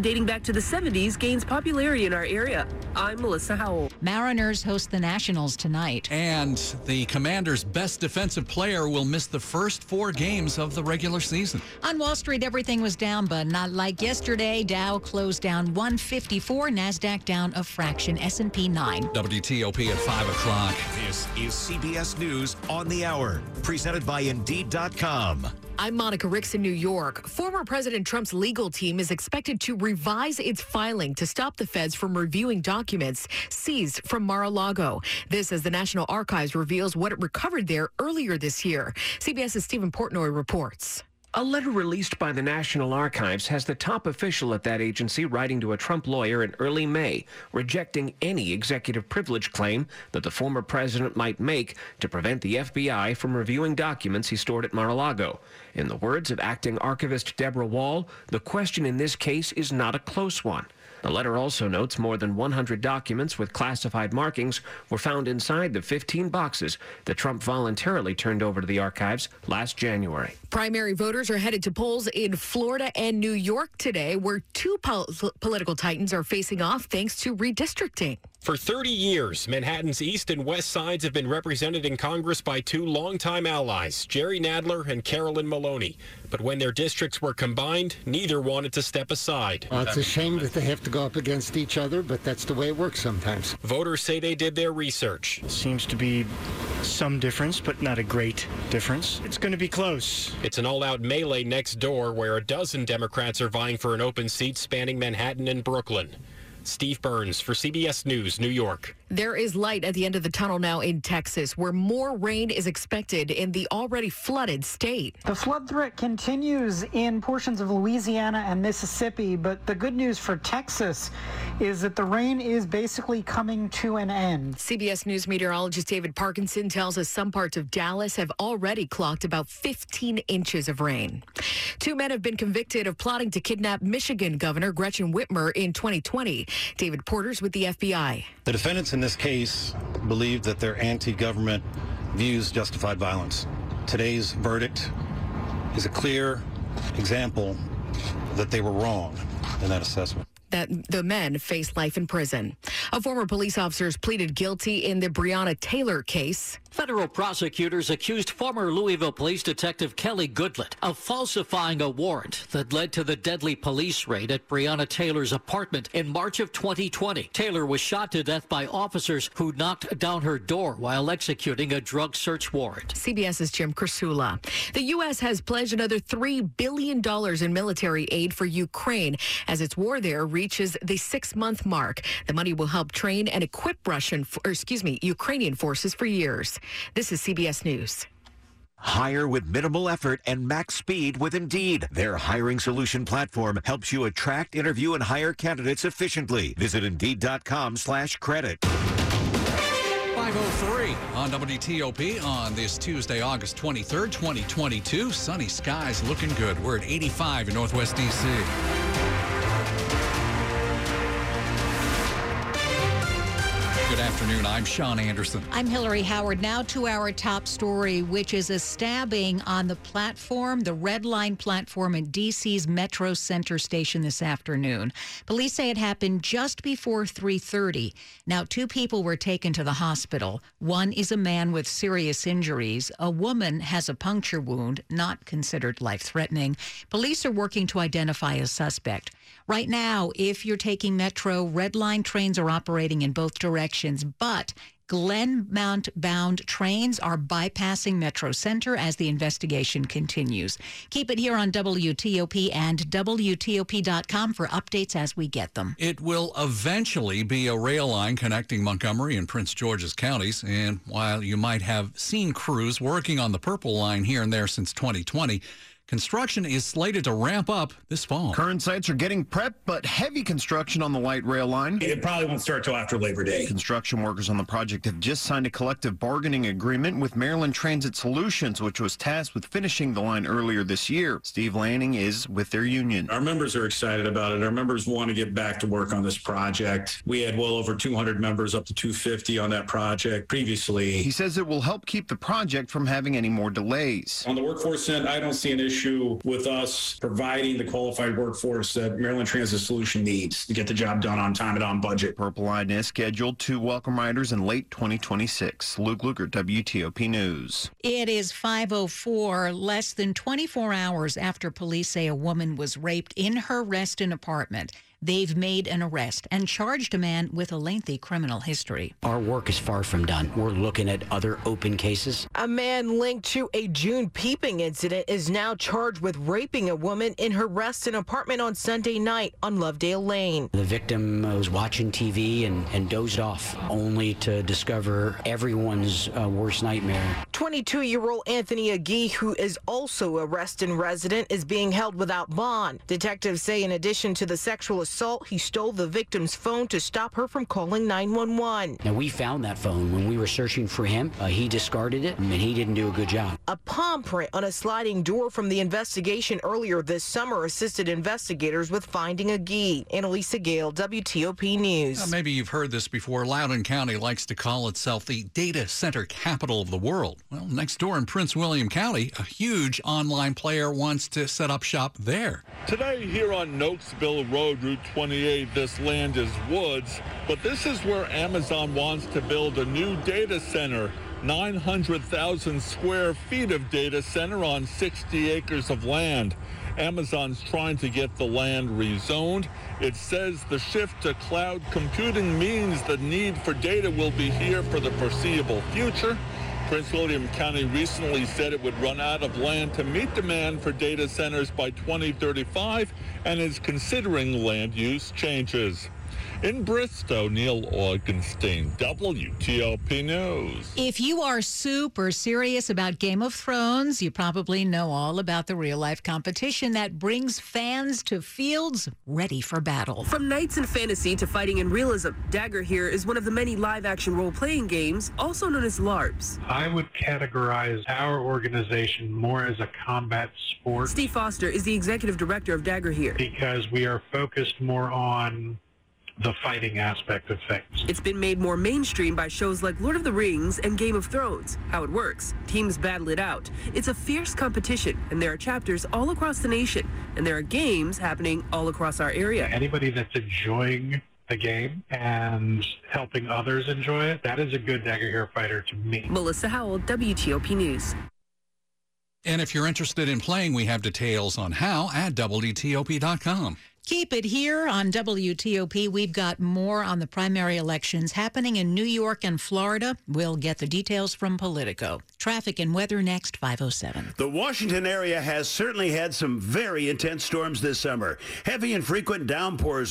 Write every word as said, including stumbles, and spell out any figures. Dating back to the seventies gains popularity in our area. I'm Melissa Howell. Mariners host the Nationals tonight. And the Commanders' best defensive player will miss the first four games of the regular season. On Wall Street, everything was down, but not like yesterday. Dow closed down one fifty-four, NASDAQ down a fraction, S and P nine. W T O P at five o'clock. This is C B S News on the Hour, presented by Indeed dot com. I'm Monica Ricks in New York. Former President Trump's legal team is expected to revise its filing to stop the feds from reviewing documents seized from Mar-a-Lago. This as the National Archives reveals what it recovered there earlier this year. CBS's Stephen Portnoy reports. A letter released by the National Archives has the top official at that agency writing to a Trump lawyer in early May, rejecting any executive privilege claim that the former president might make to prevent the F B I from reviewing documents he stored at Mar-a-Lago. In the words of acting archivist Deborah Wall, the question in this case is not a close one. The letter also notes more than one hundred documents with classified markings were found inside the fifteen boxes that Trump voluntarily turned over to the archives last January. Primary voters are headed to polls in Florida and New York today, where two pol- political titans are facing off thanks to redistricting. For thirty years, Manhattan's east and west sides have been represented in Congress by two longtime allies, Jerry Nadler and Carolyn Maloney. But when their districts were combined, neither wanted to step aside. Well, it's a shame that they have to go up against each other, but that's the way it works sometimes. Voters say they did their research. It seems to be some difference, but not a great difference. It's going to be close. It's an all-out melee next door where a dozen Democrats are vying for an open seat spanning Manhattan and Brooklyn. Steve Burns for C B S News, New York. There is light at the end of the tunnel now in Texas, where more rain is expected in the already flooded state. The flood threat continues in portions of Louisiana and Mississippi, but the good news for Texas is that the rain is basically coming to an end. C B S News meteorologist David Parkinson tells us some parts of Dallas have already clocked about fifteen inches of rain. Two men have been convicted of plotting to kidnap Michigan Governor Gretchen Whitmer in twenty twenty. David Porters with the F B I. The defendants in this case believed that their anti-government views justified violence. Today's verdict is a clear example that they were wrong in that assessment. That the men face life in prison. A former police officer has pleaded guilty in the Breonna Taylor case. Federal prosecutors accused former Louisville police detective Kelly Goodlett of falsifying a warrant that led to the deadly police raid at Breonna Taylor's apartment in March of twenty twenty. Taylor was shot to death by officers who knocked down her door while executing a drug search warrant. CBS's Jim Kursula. The U S has pledged another three billion dollars in military aid for Ukraine as its war there reaches the six-month mark. The money will help train and equip Russian, or excuse me, Ukrainian forces for years. This is C B S News. Hire with minimal effort and max speed with Indeed. Their hiring solution platform helps you attract, interview, and hire candidates efficiently. Visit Indeed dot com slash credit. five oh three on W T O P on this Tuesday, August twenty-third, twenty twenty-two. Sunny skies looking good. We're at eighty-five in Northwest D C Good afternoon. I'm Shawn Anderson. I'm Hillary Howard. Now to our top story, which is a stabbing on the platform, the Red Line platform at D C's Metro Center station this afternoon. Police say it happened just before three thirty. Now, two people were taken to the hospital. One is a man with serious injuries. A woman has a puncture wound, not considered life-threatening. Police are working to identify a suspect. Right now, if you're taking Metro, Red Line trains are operating in both directions. but Glenmount-bound trains are bypassing Metro Center as the investigation continues. Keep it here on W T O P and W T O P dot com for updates as we get them. It will eventually be a rail line connecting Montgomery and Prince George's counties, and while you might have seen crews working on the Purple Line here and there since twenty twenty, construction is slated to ramp up this fall. Current sites are getting prepped, but heavy construction on the light rail line. It probably won't start till after Labor Day. Construction workers on the project have just signed a collective bargaining agreement with Maryland Transit Solutions, which was tasked with finishing the line earlier this year. Steve Lanning is with their union. Our members are excited about it. Our members want to get back to work on this project. We had well over two hundred members, up to two hundred fifty on that project previously. He says it will help keep the project from having any more delays. On the workforce end, I don't see an issue issue with us providing the qualified workforce that Maryland Transit Solution needs to get the job done on time and on budget. Purple Line is scheduled to welcome riders in late twenty twenty-six. Luke Luger, W T O P News. It is five oh four, less than twenty-four hours after police say a woman was raped in her Reston apartment. They've made an arrest and charged a man with a lengthy criminal history. Our work is far from done. We're looking at other open cases. A man linked to a June peeping incident is now charged with raping a woman in her Reston apartment on Sunday night on Lovedale Lane. The victim was watching T V and, and dozed off, only to discover everyone's uh, worst nightmare. twenty-two-year-old Anthony Agee, who is also a Reston resident, is being held without bond. Detectives say in addition to the sexual assault, assault, he stole the victim's phone to stop her from calling nine one one. Now, we found that phone when we were searching for him. Uh, he discarded it, and he didn't do a good job. A palm print on a sliding door from the investigation earlier this summer assisted investigators with finding Agee. Annalisa Gale, W T O P News. Now, maybe you've heard this before. Loudoun County likes to call itself the data center capital of the world. Well, next door in Prince William County, a huge online player wants to set up shop there. Today, here on Noakesville Road, Route twenty-eight, this land is woods, but this is where Amazon wants to build a new data center. nine hundred thousand square feet of data center on sixty acres of land. Amazon's trying to get the land rezoned. It says the shift to cloud computing means the need for data will be here for the foreseeable future. Prince William County recently said it would run out of land to meet demand for data centers by twenty thirty-five and is considering land use changes. In Bristow, Neil Augenstein, W T O P News. If you are super serious about Game of Thrones, you probably know all about the real-life competition that brings fans to fields ready for battle. From knights and fantasy to fighting and realism, Dagger Here is one of the many live-action role-playing games, also known as LARPs. I would categorize our organization more as a combat sport. Steve Foster is the executive director of Dagger Here. Because we are focused more on the fighting aspect of things. It's been made more mainstream by shows like Lord of the Rings and Game of Thrones. How it works, teams battle it out. It's a fierce competition, and there are chapters all across the nation, and there are games happening all across our area. Anybody that's enjoying the game and helping others enjoy it, that is a good Dagger Here fighter to me. Melissa Howell, W T O P News. And if you're interested in playing, we have details on how at W T O P dot com. Keep it here on W T O P. We've got more on the primary elections happening in New York and Florida. We'll get the details from Politico. Traffic and weather next, five oh seven. The Washington area has certainly had some very intense storms this summer. Heavy and frequent downpours